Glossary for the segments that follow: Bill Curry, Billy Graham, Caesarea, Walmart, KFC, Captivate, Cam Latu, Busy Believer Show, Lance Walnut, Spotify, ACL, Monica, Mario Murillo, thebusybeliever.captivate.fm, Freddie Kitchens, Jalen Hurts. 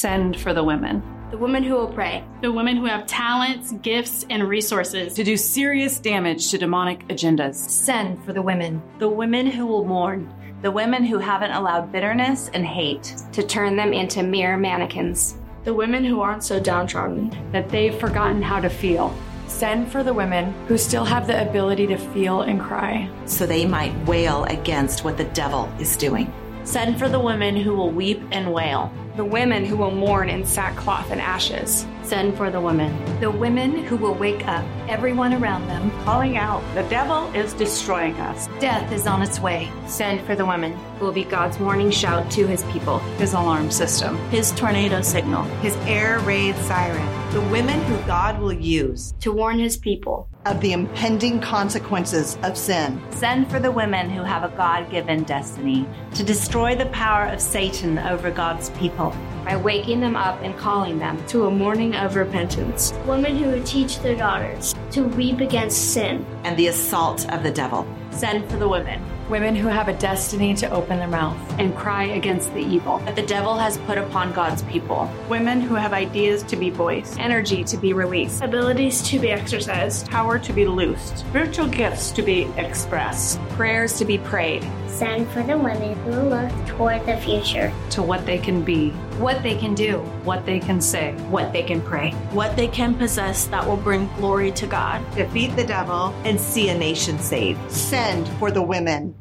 send for the women. The women who will pray. The women who have talents, gifts, and resources. To do serious damage to demonic agendas. Send for the women. The women who will mourn. The women who haven't allowed bitterness and hate. To turn them into mere mannequins. The women who aren't so downtrodden that they've forgotten how to feel. Send for the women who still have the ability to feel and cry. So they might wail against what the devil is doing. Send for the women who will weep and wail. The women who will mourn in sackcloth and ashes. Send for the women. The women who will wake up, everyone around them, calling out, "The devil is destroying us. Death is on its way." Send for the women who will be God's warning shout to his people. His alarm system. His tornado signal. His air raid siren. The women who God will use to warn his people of the impending consequences of sin. Send for the women who have a God-given destiny to destroy the power of Satan over God's people, by waking them up and calling them to a morning of repentance. Women who would teach their daughters to weep against sin and the assault of the devil. Send for the women. Women who have a destiny to open their mouth and cry against the evil that the devil has put upon God's people. Women who have ideas to be voiced, energy to be released, abilities to be exercised, power to be loosed, spiritual gifts to be expressed, prayers to be prayed. Send for the women who look toward the future, to what they can be, what they can do, what they can say, what they can pray, what they can possess that will bring glory to God, defeat the devil, and see a nation saved. Send for the women.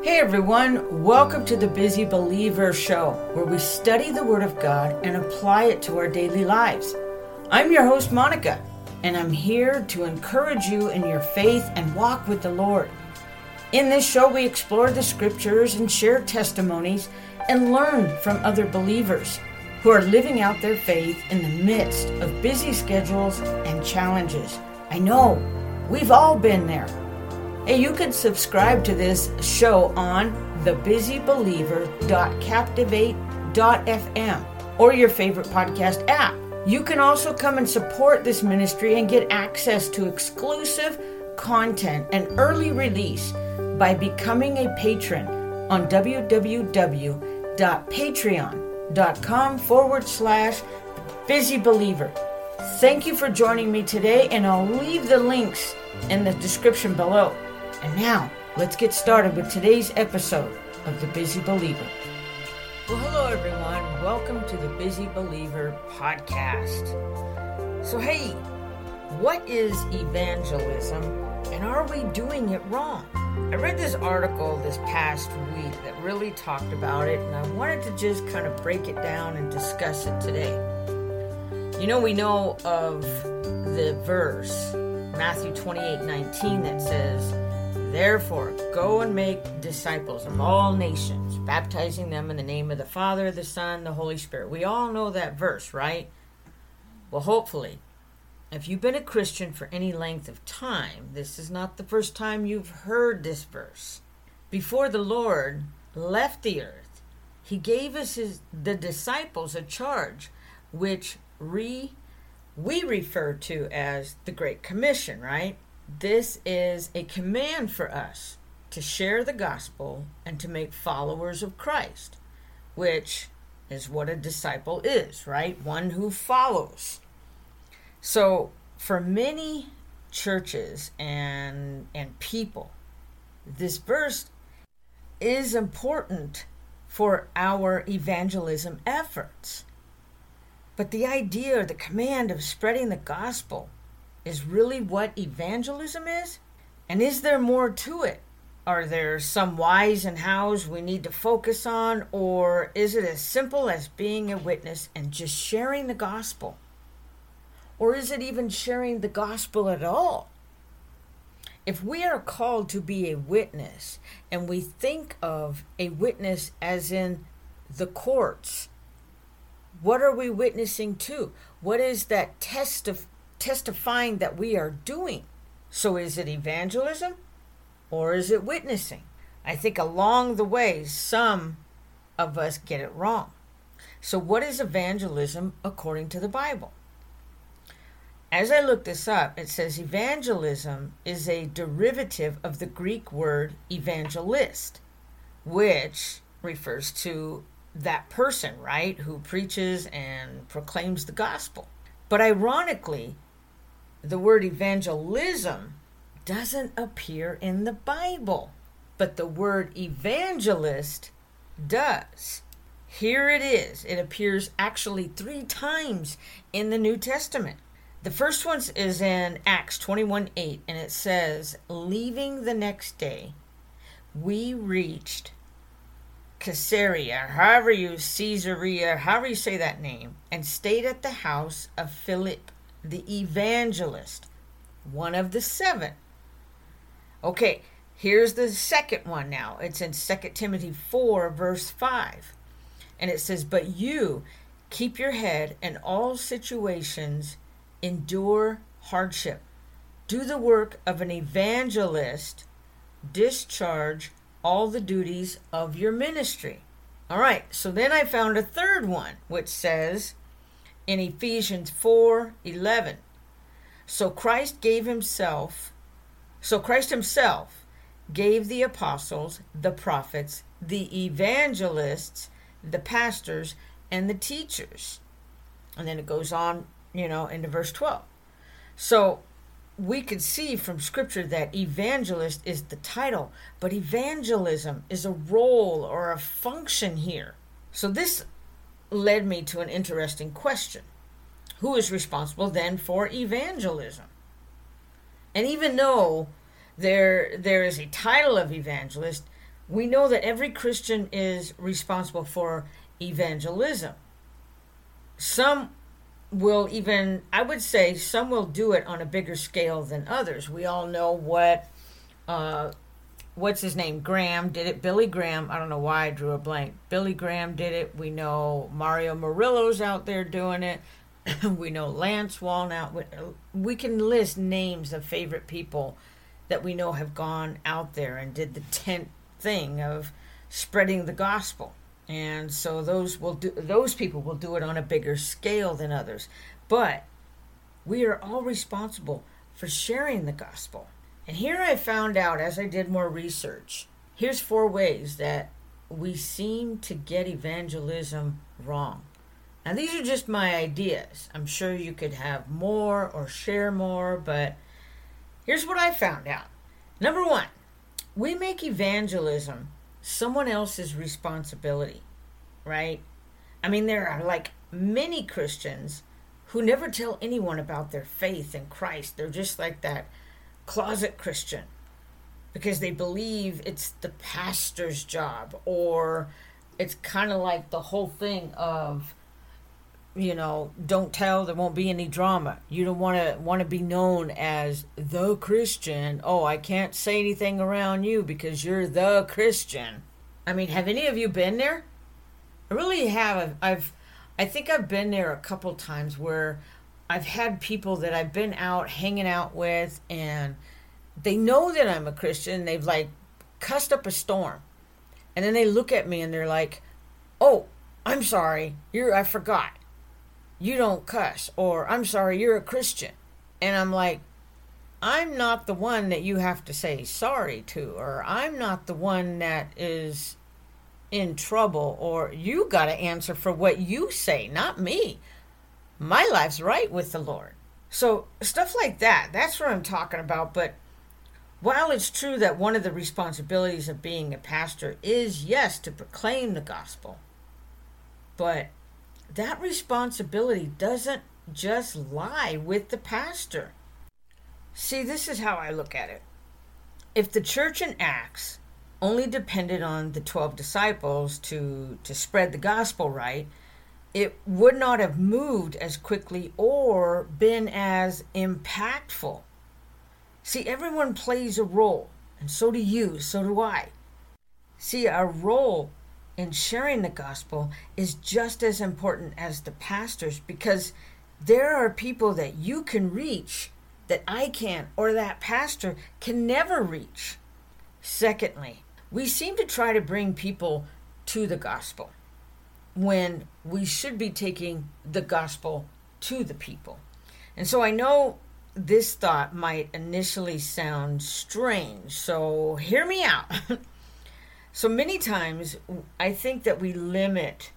Hey everyone, welcome to the Busy Believer Show, where we study the Word of God and apply it to our daily lives. I'm your host, Monica, and I'm here to encourage you in your faith and walk with the Lord. In this show, we explore the scriptures and share testimonies and learn from other believers who are living out their faith in the midst of busy schedules and challenges. I know, we've all been there. Hey, you can subscribe to this show on thebusybeliever.captivate.fm or your favorite podcast app. You can also come and support this ministry and get access to exclusive content and early release by becoming a patron on www.patreon.com/busybeliever. Thank you for joining me today, and I'll leave the links in the description below. And now, let's get started with today's episode of The Busy Believer. Well, hello everyone. Welcome to the Busy Believer podcast. So hey, what is evangelism, and are we doing it wrong? I read this article this past week that really talked about it, and I wanted to just kind of break it down and discuss it today. You know, we know of the verse, Matthew 28:19, that says, "Therefore, go and make disciples of all nations, baptizing them in the name of the Father, the Son, the Holy Spirit." We all know that verse, right? Well, hopefully, if you've been a Christian for any length of time, this is not the first time you've heard this verse. Before the Lord left the earth, he gave us the disciples a charge, which we refer to as the Great Commission, right? This is a command for us to share the gospel and to make followers of Christ, which is what a disciple is, right? One who follows. So for many churches and people, this verse is important for our evangelism efforts. But the idea or the command of spreading the gospel is really what evangelism is? And is there more to it? Are there some whys and hows we need to focus on? Or is it as simple as being a witness and just sharing the gospel? Or is it even sharing the gospel at all? If we are called to be a witness, and we think of a witness as in the courts, what are we witnessing to? What is that testifying that we are doing? So is it evangelism or is it witnessing? I think along the way, some of us get it wrong. So what is evangelism according to the Bible? as I looked this up, it says evangelism is a derivative of the Greek word evangelist, which refers to that person, right, who preaches and proclaims the gospel. But ironically, the word evangelism doesn't appear in the Bible, but the word evangelist does. Here it is. It appears actually 3 times in the New Testament. The first one is in Acts 21:8, and it says, leaving the next day, we reached Caesarea, however you say that name, and stayed at the house of Philip the evangelist, one of the 7. Okay, here's the second one now. It's in 2 Timothy 4, verse 5. And it says, but you keep your head in all situations, endure hardship, do the work of an evangelist, discharge all the duties of your ministry. All right, so then I found a third one, which says in Ephesians 4:11, So Christ himself gave the apostles, the prophets, the evangelists, the pastors, and the teachers. And then it goes on, into verse 12. So we could see from scripture that evangelist is the title, but evangelism is a role or a function here. So this led me to an interesting question. Who is responsible then for evangelism? And even though there is a title of evangelist, we know that every Christian is responsible for evangelism. Some will even, I would say, some will do it on a bigger scale than others. We all know what, what's his name? Graham did it. Billy Graham. I don't know why I drew a blank. Billy Graham did it. We know Mario Murillo's out there doing it. We know Lance Walnut. We can list names of favorite people that we know have gone out there and did the tent thing of spreading the gospel. And so those people will do it on a bigger scale than others. But we are all responsible for sharing the gospel. And here I found out, as I did more research, here's 4 ways that we seem to get evangelism wrong. Now, these are just my ideas. I'm sure you could have more or share more, but here's what I found out. Number 1, we make evangelism someone else's responsibility, right? I mean, there are many Christians who never tell anyone about their faith in Christ. They're just like that closet Christian because they believe it's the pastor's job, or it's kind of like the whole thing of, don't tell, there won't be any drama. You don't want to be known as the Christian. Oh, I can't say anything around you because you're the Christian. I mean, have any of you been there? I really have. I think I've been there a couple times where I've had people that I've been out hanging out with, and they know that I'm a Christian. They've cussed up a storm, and then they look at me and they're like, "Oh, I'm sorry. I forgot. You don't cuss," or "I'm sorry, you're a Christian." And I'm like, I'm not the one that you have to say sorry to, or I'm not the one that is in trouble, or you got to answer for what you say, not me. My life's right with the Lord. So stuff like that, that's what I'm talking about. But while it's true that one of the responsibilities of being a pastor is, yes, to proclaim the gospel, but that responsibility doesn't just lie with the pastor. See, this is how I look at it. If the church in Acts only depended on the 12 disciples to spread the gospel, right, it would not have moved as quickly or been as impactful. See, everyone plays a role, and so do you, so do I. See, our role and sharing the gospel is just as important as the pastors, because there are people that you can reach that I can't, or that pastor can never reach. Secondly, we seem to try to bring people to the gospel when we should be taking the gospel to the people. And so I know this thought might initially sound strange, so hear me out. So many times I think that we limit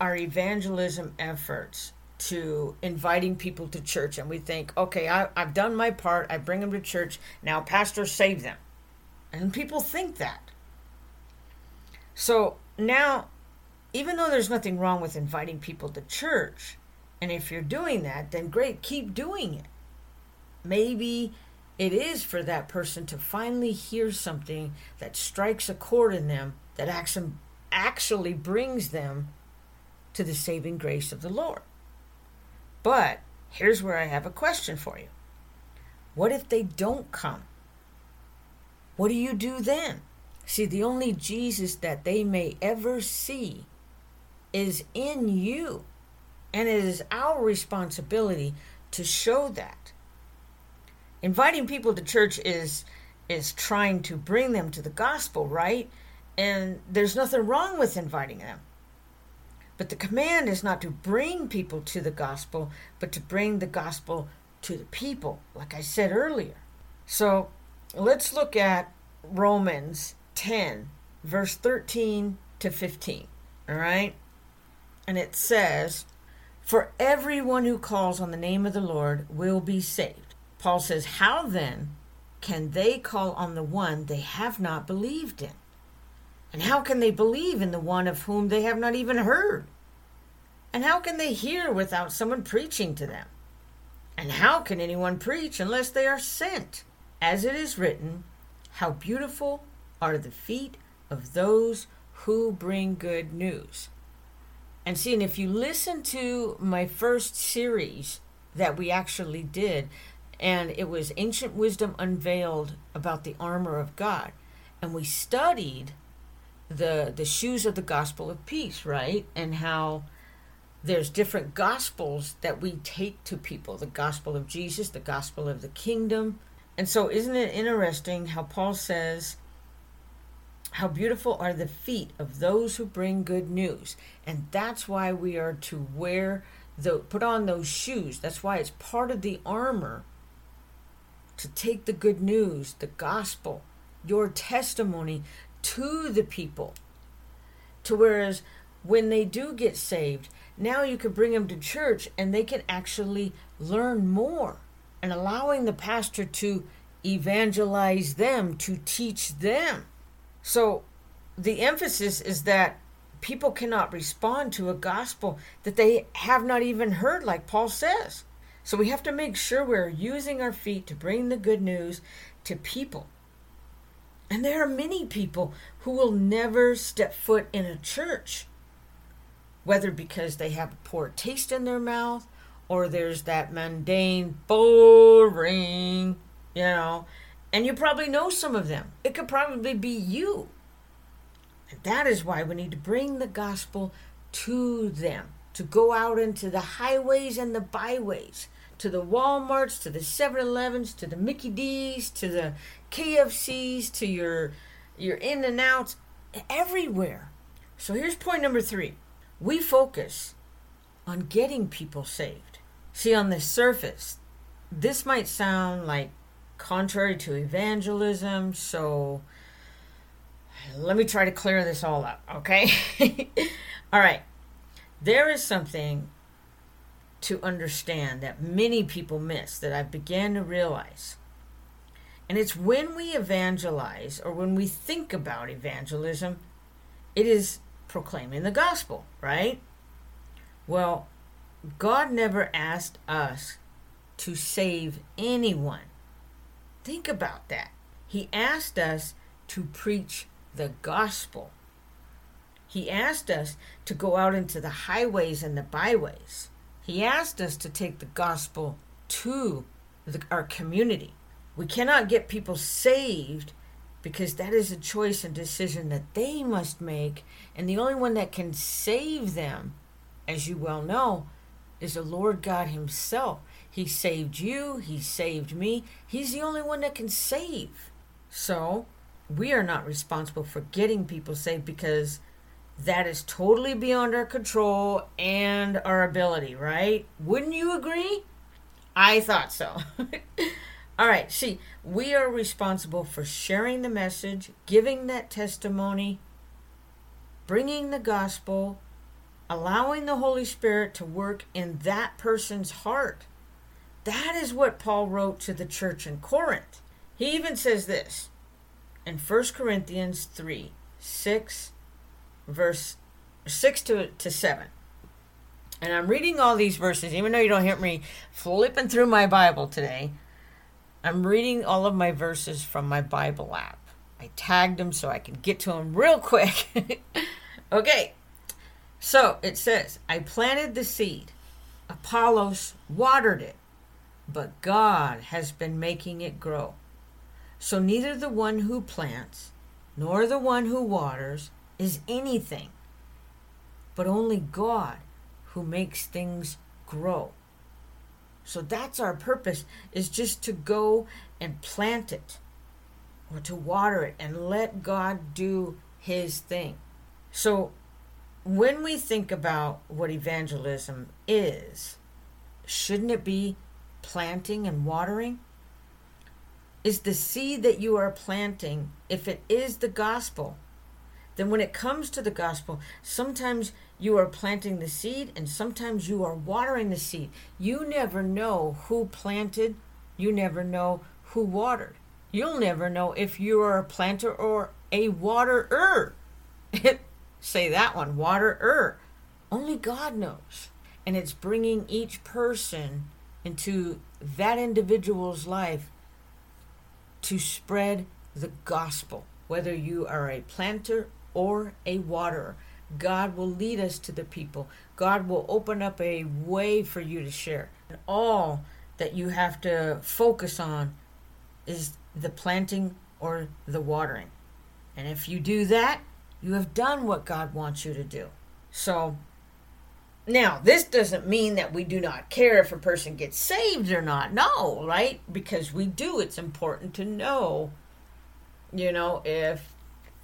our evangelism efforts to inviting people to church, and we think, okay, I've done my part, I bring them to church, now pastor, save them. And people think that. So now, even though there's nothing wrong with inviting people to church, and if you're doing that, then great, keep doing it. Maybe it is for that person to finally hear something that strikes a chord in them that actually brings them to the saving grace of the Lord. But here's where I have a question for you. What if they don't come? What do you do then? See, the only Jesus that they may ever see is in you. And it is our responsibility to show that. Inviting people to church is trying to bring them to the gospel, right? And there's nothing wrong with inviting them. But the command is not to bring people to the gospel, but to bring the gospel to the people, like I said earlier. So let's look at Romans 10, verse 13 to 15, all right? And it says, "For everyone who calls on the name of the Lord will be saved." Paul says, "How then can they call on the one they have not believed in? And how can they believe in the one of whom they have not even heard? And how can they hear without someone preaching to them? And how can anyone preach unless they are sent? As it is written, how beautiful are the feet of those who bring good news." And see, and if you listen to my first series that we actually did, and it was Ancient Wisdom Unveiled about the Armor of God, and we studied the shoes of the gospel of peace, right? And how there's different gospels that we take to people, the gospel of Jesus, the gospel of the kingdom. And so isn't it interesting how Paul says, how beautiful are the feet of those who bring good news. And that's why we are to put on those shoes. That's why it's part of the armor to take the good news, the gospel, your testimony to the people. To whereas when they do get saved, now you can bring them to church and they can actually learn more. And allowing the pastor to evangelize them, to teach them. So the emphasis is that people cannot respond to a gospel that they have not even heard, like Paul says. So we have to make sure we're using our feet to bring the good news to people. And there are many people who will never step foot in a church, whether because they have a poor taste in their mouth, or there's that mundane, boring, and you probably know some of them. It could probably be you. And that is why we need to bring the gospel to them, to go out into the highways and the byways, to the Walmarts, to the 7-Elevens, to the Mickey D's, to the KFCs, to your in and outs, everywhere. So here's point number 3. We focus on getting people saved. See, on the surface, this might sound like contrary to evangelism, so let me try to clear this all up, okay? All right. There is something to understand that many people miss that I began to realize. And it's when we evangelize, or when we think about evangelism, it is proclaiming the gospel, right? Well, God never asked us to save anyone. Think about that. He asked us to preach the gospel. He asked us to go out into the highways and the byways. He asked us to take the gospel to our community. We cannot get people saved because that is a choice and decision that they must make. And the only one that can save them, as you well know, is the Lord God himself. He saved you. He saved me. He's the only one that can save. So we are not responsible for getting people saved because that is totally beyond our control and our ability, right? Wouldn't you agree? I thought so. All right. See, we are responsible for sharing the message, giving that testimony, bringing the gospel, allowing the Holy Spirit to work in that person's heart. That is what Paul wrote to the church in Corinth. He even says this in 1 Corinthians 3, 6, verse 6 to 7. And I'm reading all these verses, even though you don't hear me flipping through my Bible today. I'm reading all of my verses from my Bible app. I tagged them so I can get to them real quick. Okay, so it says, I planted the seed, Apollos watered it, but God has been making it grow. So neither the one who plants nor the one who waters is anything, but only God who makes things grow. So that's our purpose, is just to go and plant it or to water it and let God do his thing. So when we think about what evangelism is, shouldn't it be planting and watering? Is the seed that you are planting, if it is the gospel, then when it comes to the gospel, sometimes you are planting the seed and sometimes you are watering the seed. You never know who planted. You never know who watered. You'll never know if you are a planter or a waterer. Say that one, waterer. Only God knows. And it's bringing each person into that individual's life to spread the gospel. Whether you are a planter or a waterer, God will lead us to the people. God will open up a way for you to share. And all that you have to focus on is the planting or the watering. And if you do that, you have done what God wants you to do. So, now, this doesn't mean that we do not care if a person gets saved or not. No, right? Because we do. It's important to know, you know, if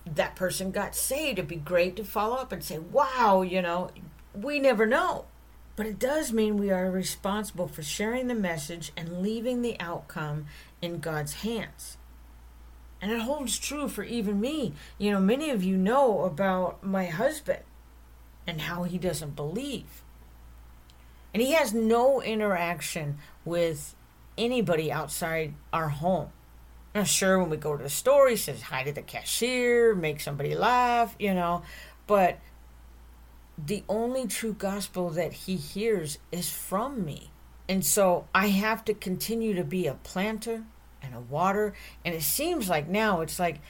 that person got saved, it'd be great to follow up and say, wow, you know, we never know. But it does mean we are responsible for sharing the message and leaving the outcome in God's hands. And it holds true for even me. You know, many of you know about my husband and how he doesn't believe. And he has no interaction with anybody outside our home. Now, sure, when we go to the store, he says hi to the cashier, make somebody laugh, you know. But the only true gospel that he hears is from me. And so I have to continue to be a planter and a waterer. And it seems like now it's like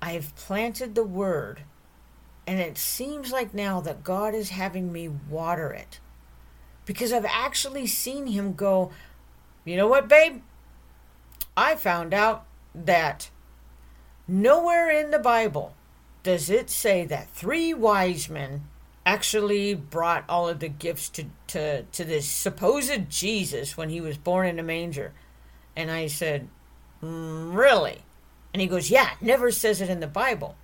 I've planted the word. And it seems like now that God is having me water it. Because I've actually seen him go, you know what, babe? I found out that nowhere in the Bible does it say that 3 wise men actually brought all of the gifts to this supposed Jesus when he was born in a manger. And I said, really? And he goes, yeah, it never says it in the Bible.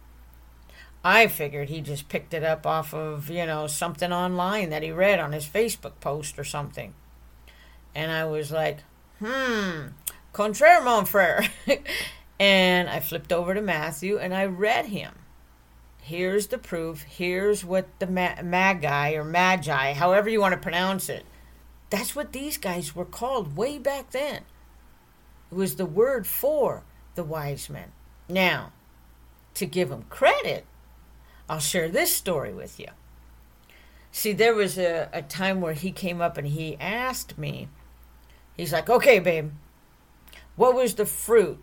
I figured he just picked it up off of, you know, something online that he read on his Facebook post or something. And I was like, contraire, mon frere. And I flipped over to Matthew and I read him. Here's the proof. Here's what the magi, however you want to pronounce it. That's what these guys were called way back then. It was the word for the wise men. Now, to give them credit, I'll share this story with you. See, there was a time where he came up and he asked me, he's like, okay, babe, what was the fruit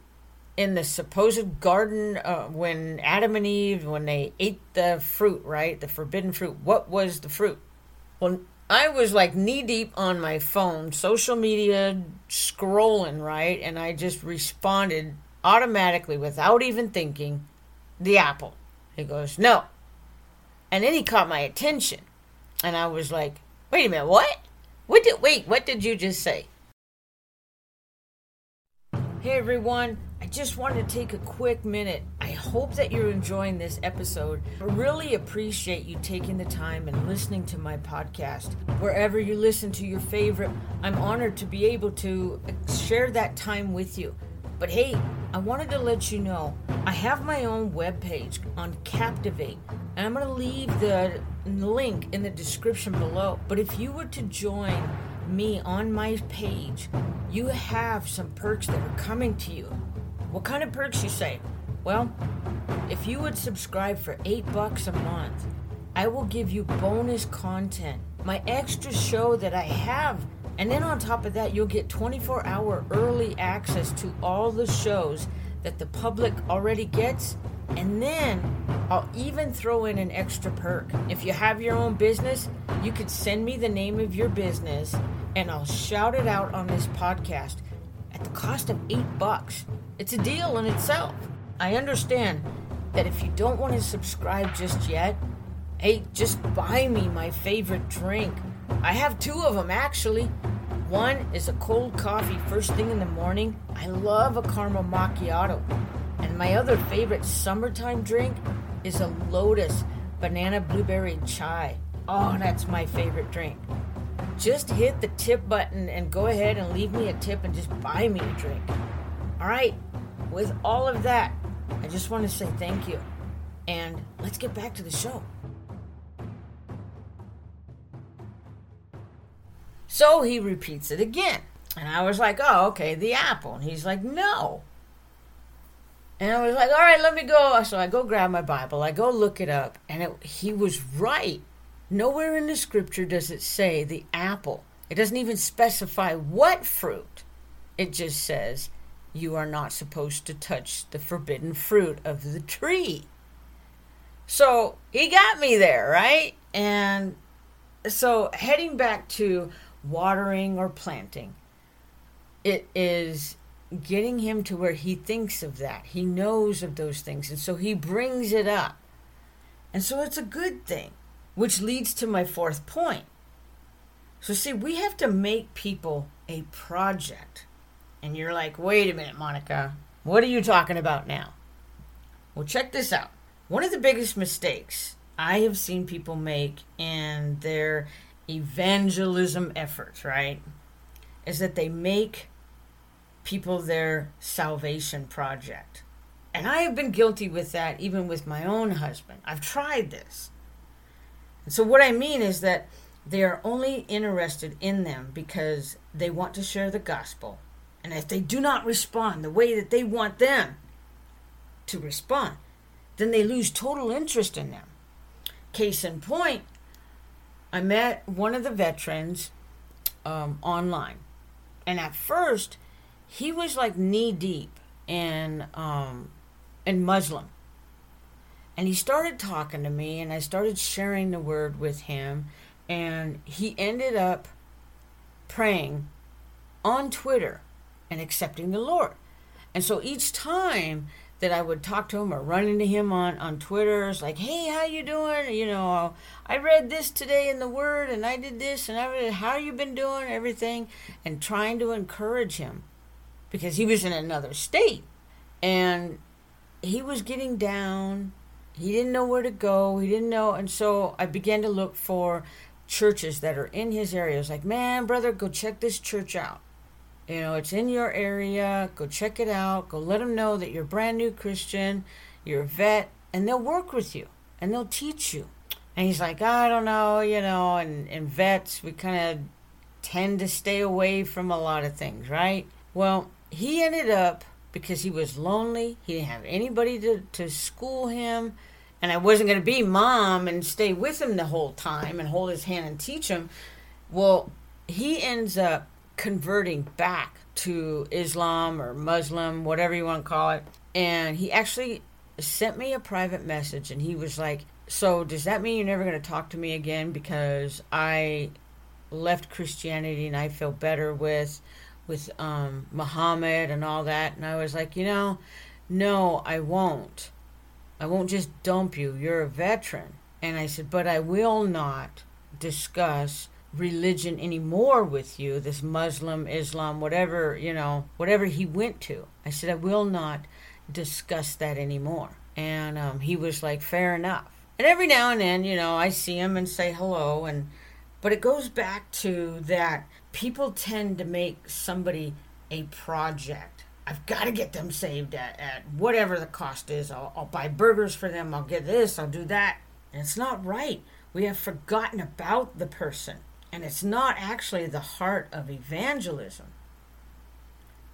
in the supposed garden when Adam and Eve, when they ate the fruit, right? The forbidden fruit. What was the fruit? Well, I was like knee deep on my phone, social media scrolling, right? And I just responded automatically without even thinking, the apple. He goes, no. And then he caught my attention. And I was like, wait a minute, what? What did you just say? Hey everyone, I just wanted to take a quick minute. I hope that you're enjoying this episode. I really appreciate you taking the time and listening to my podcast. Wherever you listen to your favorite, I'm honored to be able to share that time with you. But hey, I wanted to let you know, I have my own webpage on Captivate, and I'm going to leave the link in the description below. But if you were to join me on my page, you have some perks that are coming to you. What kind of perks, you say? Well, if you would subscribe for $8 a month, I will give you bonus content, my extra show that I have. And then on top of that, you'll get 24-hour early access to all the shows that the public already gets. And then I'll even throw in an extra perk. If you have your own business, you could send me the name of your business and I'll shout it out on this podcast at the cost of $8. It's a deal in itself. I understand that if you don't want to subscribe just yet, hey, just buy me my favorite drink. I have two of them, actually. One is a cold coffee first thing in the morning. I love a caramel macchiato. And my other favorite summertime drink is a Lotus banana blueberry chai. Oh, that's my favorite drink. Just hit the tip button and go ahead and leave me a tip and just buy me a drink. All right, with all of that, I just want to say thank you. And let's get back to the show. So he repeats it again. And I was like, oh, okay, the apple. And he's like, no. And I was like, all right, let me go. So I go grab my Bible. I go look it up. And he was right. Nowhere in the scripture does it say the apple. It doesn't even specify what fruit. It just says you are not supposed to touch the forbidden fruit of the tree. So he got me there, right? And so heading back to watering or planting, it is getting him to where he thinks of that. He knows of those things, and so he brings it up. And so it's a good thing, which leads to my fourth point. So see, we have to make people a project. And you're like, wait a minute, Monica, what are you talking about now? Well, check this out. One of the biggest mistakes I have seen people make in their evangelism efforts, right, is that they make people their salvation project. And I have been guilty with that, even with my own husband. I've tried this. And so what I mean is that they are only interested in them because they want to share the gospel. And if they do not respond the way that they want them to respond, then they lose total interest in them. Case in point, I met one of the veterans online. And at first, he was like knee deep in Muslim. And he started talking to me, and I started sharing the word with him. And he ended up praying on Twitter and accepting the Lord. And so each time that I would talk to him or run into him on Twitter. It's like, hey, how you doing? You know, I read this today in the Word, and I did this, and how you been doing, everything, and trying to encourage him because he was in another state. And he was getting down. He didn't know where to go. He didn't know. And so I began to look for churches that are in his area. I was like, man, brother, go check this church out. You know, it's in your area. Go check it out. Go let them know that you're a brand new Christian. You're a vet. And they'll work with you. And they'll teach you. And he's like, I don't know, you know. And vets, we kind of tend to stay away from a lot of things, right? Well, he ended up, because he was lonely, he didn't have anybody to school him. And I wasn't going to be mom and stay with him the whole time and hold his hand and teach him. Well, he ends up converting back to Islam or Muslim, whatever you want to call it. And he actually sent me a private message, and he was like, so does that mean you're never going to talk to me again? Because I left Christianity and I feel better with Muhammad and all that. And I was like, you know, no, I won't. I won't just dump you. You're a veteran. And I said, but I will not discuss religion anymore with you, this Muslim, Islam, whatever, you know, whatever he went to. I said, I will not discuss that anymore. And he was like, fair enough. And every now and then, you know, I see him and say hello. But it goes back to that people tend to make somebody a project. I've got to get them saved at whatever the cost is. I'll buy burgers for them. I'll get this. I'll do that. And it's not right. We have forgotten about the person. And it's not actually the heart of evangelism.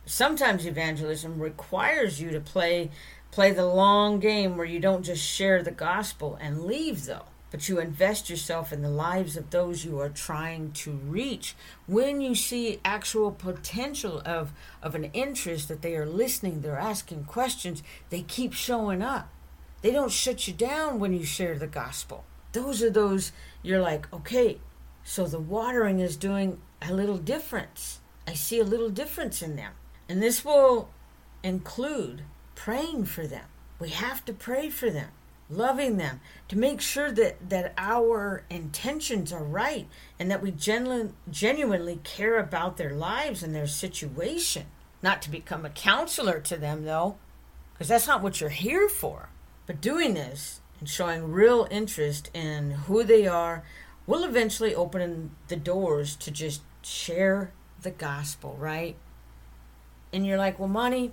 Sometimes evangelism requires you to play the long game where you don't just share the gospel and leave, though. But you invest yourself in the lives of those you are trying to reach. When you see actual potential of an interest, that they are listening, they're asking questions, they keep showing up. They don't shut you down when you share the gospel. Those you're like, okay, so the watering is doing a little difference. I see a little difference in them. And this will include praying for them. We have to pray for them. Loving them, to make sure that our intentions are right and that we genuinely care about their lives and their situation. Not to become a counselor to them, though, because that's not what you're here for. But doing this and showing real interest in who they are will eventually open the doors to just share the gospel, right? And you're like, well, Monty,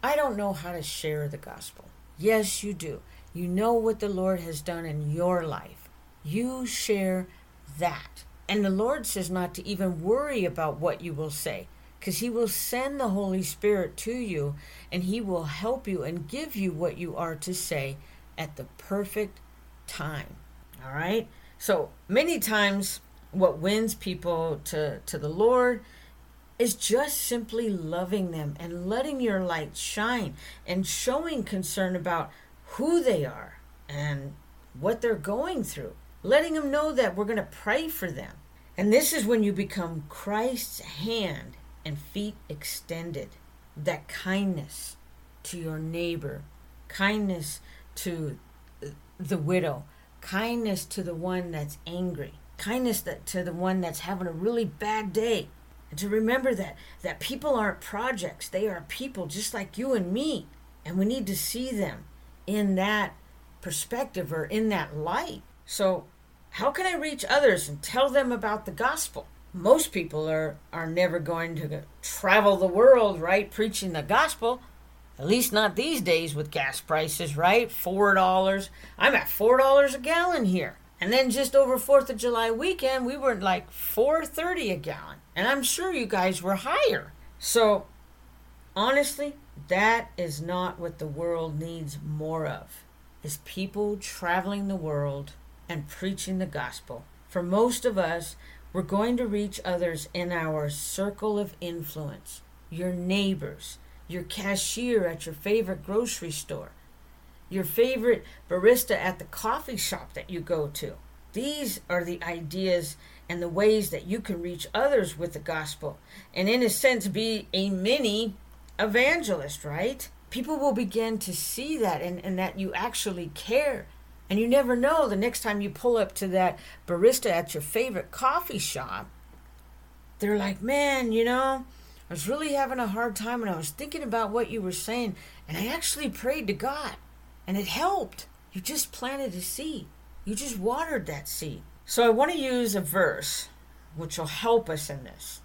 I don't know how to share the gospel. Yes, you do. You know what the Lord has done in your life. You share that. And the Lord says not to even worry about what you will say, because he will send the Holy Spirit to you and he will help you and give you what you are to say at the perfect time. All right? So many times what wins people to the Lord is just simply loving them and letting your light shine and showing concern about who they are and what they're going through. Letting them know that we're going to pray for them. And this is when you become Christ's hand and feet extended. That kindness to your neighbor. Kindness to the widow. Kindness to the one that's angry. Kindness to the one that's having a really bad day. And to remember that people aren't projects. They are people just like you and me. And we need to see them in that perspective or in that light. So how can I reach others and tell them about the gospel? Most people are never going to travel the world, right, preaching the gospel, at least not these days with gas prices, right? $4. I'm at $4 a gallon here. And then just over 4th of July weekend, we were like $4.30 a gallon. And I'm sure you guys were higher. So honestly, that is not what the world needs more of, is people traveling the world and preaching the gospel. For most of us, we're going to reach others in our circle of influence, your neighbors, your cashier at your favorite grocery store, your favorite barista at the coffee shop that you go to. These are the ideas and the ways that you can reach others with the gospel and, in a sense, be a mini evangelist, right? People will begin to see that and that you actually care. And you never know, the next time you pull up to that barista at your favorite coffee shop, they're like, man, you know, I was really having a hard time and I was thinking about what you were saying and I actually prayed to God and it helped. You just planted a seed. You just watered that seed. So I want to use a verse which will help us in this.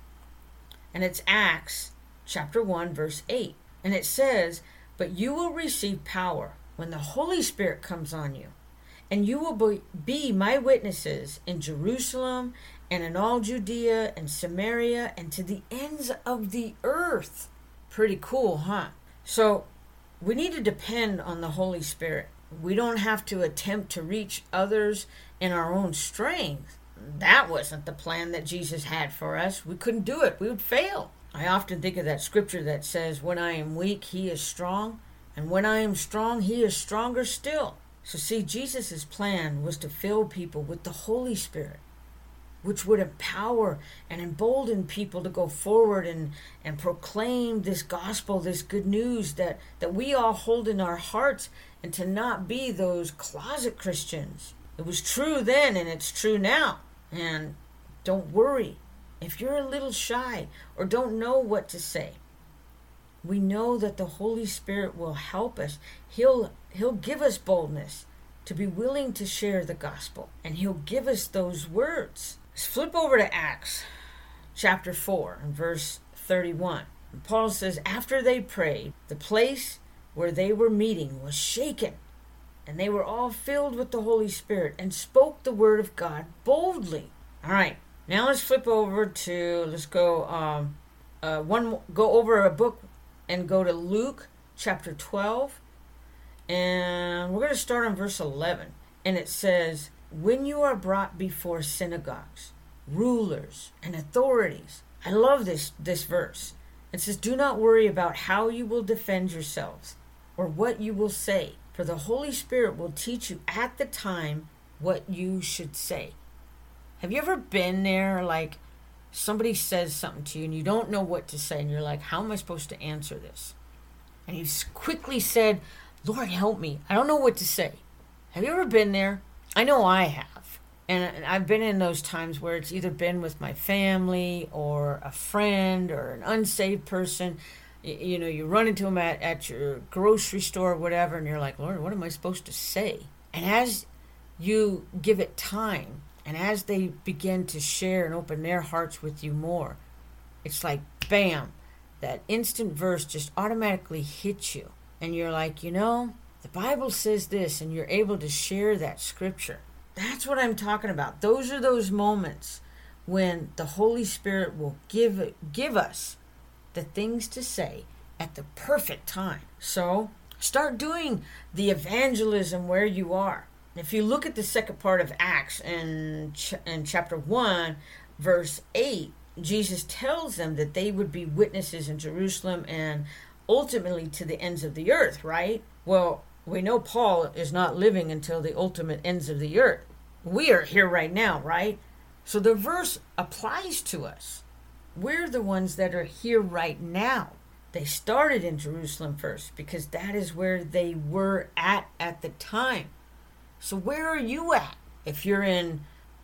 And it's Acts Chapter 1, verse 8. And it says, but you will receive power when the Holy Spirit comes on you. And you will be my witnesses in Jerusalem and in all Judea and Samaria and to the ends of the earth. Pretty cool, huh? So we need to depend on the Holy Spirit. We don't have to attempt to reach others in our own strength. That wasn't the plan that Jesus had for us. We couldn't do it. We would fail. I often think of that scripture that says, when I am weak, he is strong. And when I am strong, he is stronger still. So see, Jesus' plan was to fill people with the Holy Spirit, which would empower and embolden people to go forward and proclaim this gospel, this good news that we all hold in our hearts, and to not be those closet Christians. It was true then, and it's true now. And don't worry if you're a little shy or don't know what to say. we know that the Holy Spirit will help us. He'll give us boldness to be willing to share the gospel, and he'll give us those words. Let's flip over to Acts chapter 4 and verse 31. And Paul says, after they prayed, the place where they were meeting was shaken, and they were all filled with the Holy Spirit and spoke the word of God boldly. All right, now let's flip over to, go over a book and go to Luke chapter 12. And we're going to start on verse 11. And it says, when you are brought before synagogues, rulers, and authorities. I love this verse. It says, do not worry about how you will defend yourselves or what you will say, for the Holy Spirit will teach you at the time what you should say. Have you ever been there, like somebody says something to you and you don't know what to say, and you're like, how am I supposed to answer this? And you quickly said, Lord, help me. I don't know what to say. Have you ever been there? I know I have. And I've been in those times where it's either been with my family or a friend or an unsaved person. You know, you run into them at your grocery store or whatever, and you're like, Lord, what am I supposed to say? And as you give it time, and as they begin to share and open their hearts with you more, it's like, bam, that instant verse just automatically hits you. And you're like, you know, the Bible says this, and you're able to share that scripture. That's what I'm talking about. Those are those moments when the Holy Spirit will give us the things to say at the perfect time. So start doing the evangelism where you are. If you look at the second part of Acts in chapter 1, verse 8, Jesus tells them that they would be witnesses in Jerusalem and ultimately to the ends of the earth, right? Well, we know Paul is not living until the ultimate ends of the earth. We are here right now, right? So the verse applies to us. We're the ones that are here right now. They started in Jerusalem first because that is where they were at the time. So where are you at? If you're in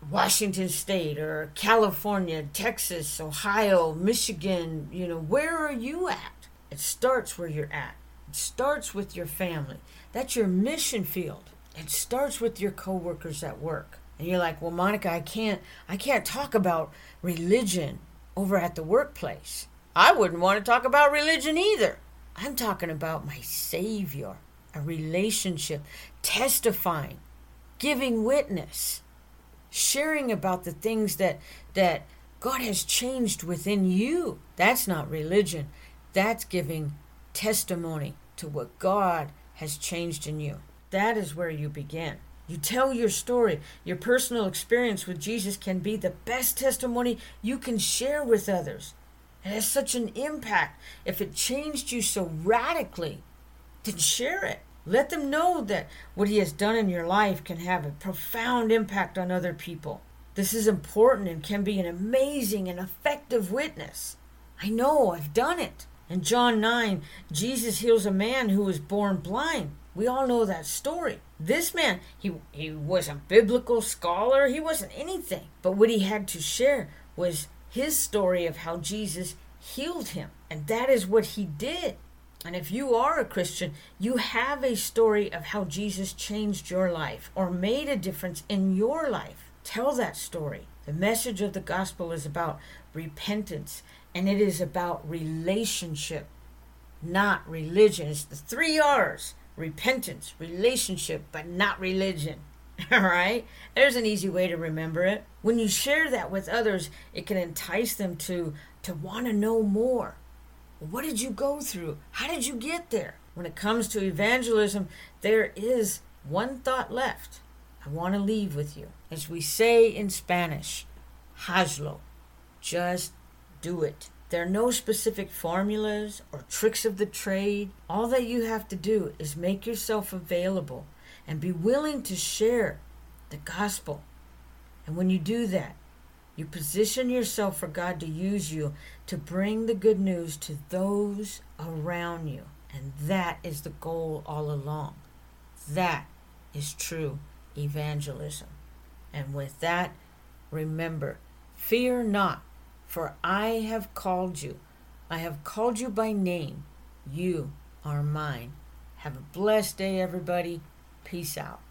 Washington State or California, Texas, Ohio, Michigan, you know, where are you at? It starts where you're at. It starts with your family. That's your mission field. It starts with your coworkers at work. And you're like, well, Monica, I can't talk about religion over at the workplace. I wouldn't want to talk about religion either. I'm talking about my Savior, a relationship, testifying, giving witness, sharing about the things that God has changed within you. That's not religion. That's giving testimony to what God has changed in you. That is where you begin. You tell your story. Your personal experience with Jesus can be the best testimony you can share with others. It has such an impact. If it changed you so radically, then share it. Let them know that what he has done in your life can have a profound impact on other people. This is important and can be an amazing and effective witness. I know, I've done it. In John 9, Jesus heals a man who was born blind. We all know that story. This man, he wasn't a biblical scholar. He wasn't anything. But what he had to share was his story of how Jesus healed him. And that is what he did. And if you are a Christian, you have a story of how Jesus changed your life or made a difference in your life. Tell that story. The message of the gospel is about repentance, and it is about relationship, not religion. It's the 3 R's. Repentance, relationship, but not religion. All right? There's an easy way to remember it. When you share that with others, it can entice them to want to know more. What did you go through? How did you get there? When it comes to evangelism, there is one thought left. I want to leave with you. As we say in Spanish, hazlo. Just do it. There are no specific formulas or tricks of the trade. All that you have to do is make yourself available and be willing to share the gospel. And when you do that, you position yourself for God to use you to bring the good news to those around you. And that is the goal all along. That is true evangelism. And with that, remember, fear not, for I have called you. I have called you by name. You are mine. Have a blessed day, everybody. Peace out.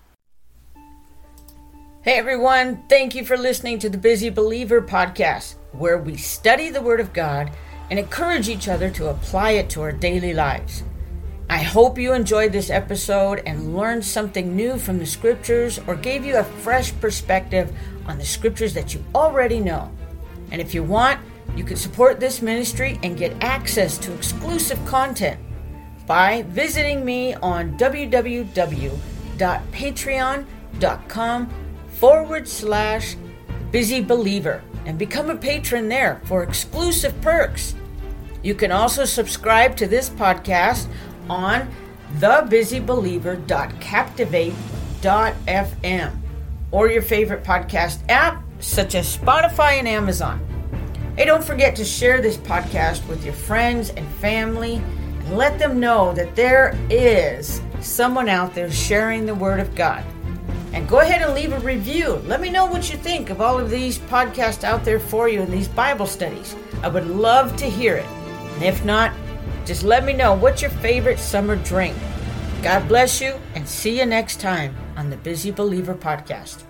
Hey, everyone. Thank you for listening to the Busy Believer podcast, where we study the Word of God and encourage each other to apply it to our daily lives. I hope you enjoyed this episode and learned something new from the scriptures or gave you a fresh perspective on the scriptures that you already know. And if you want, you can support this ministry and get access to exclusive content by visiting me on www.patreon.com/busybeliever and become a patron there for exclusive perks. You can also subscribe to this podcast on thebusybeliever.captivate.fm or your favorite podcast app such as Spotify and Amazon. Hey, don't forget to share this podcast with your friends and family and let them know that there is someone out there sharing the Word of God. And go ahead and leave a review. Let me know what you think of all of these podcasts out there for you and these Bible studies. I would love to hear it. And if not, just let me know what's your favorite summer drink. God bless you and see you next time on the Busy Believer podcast.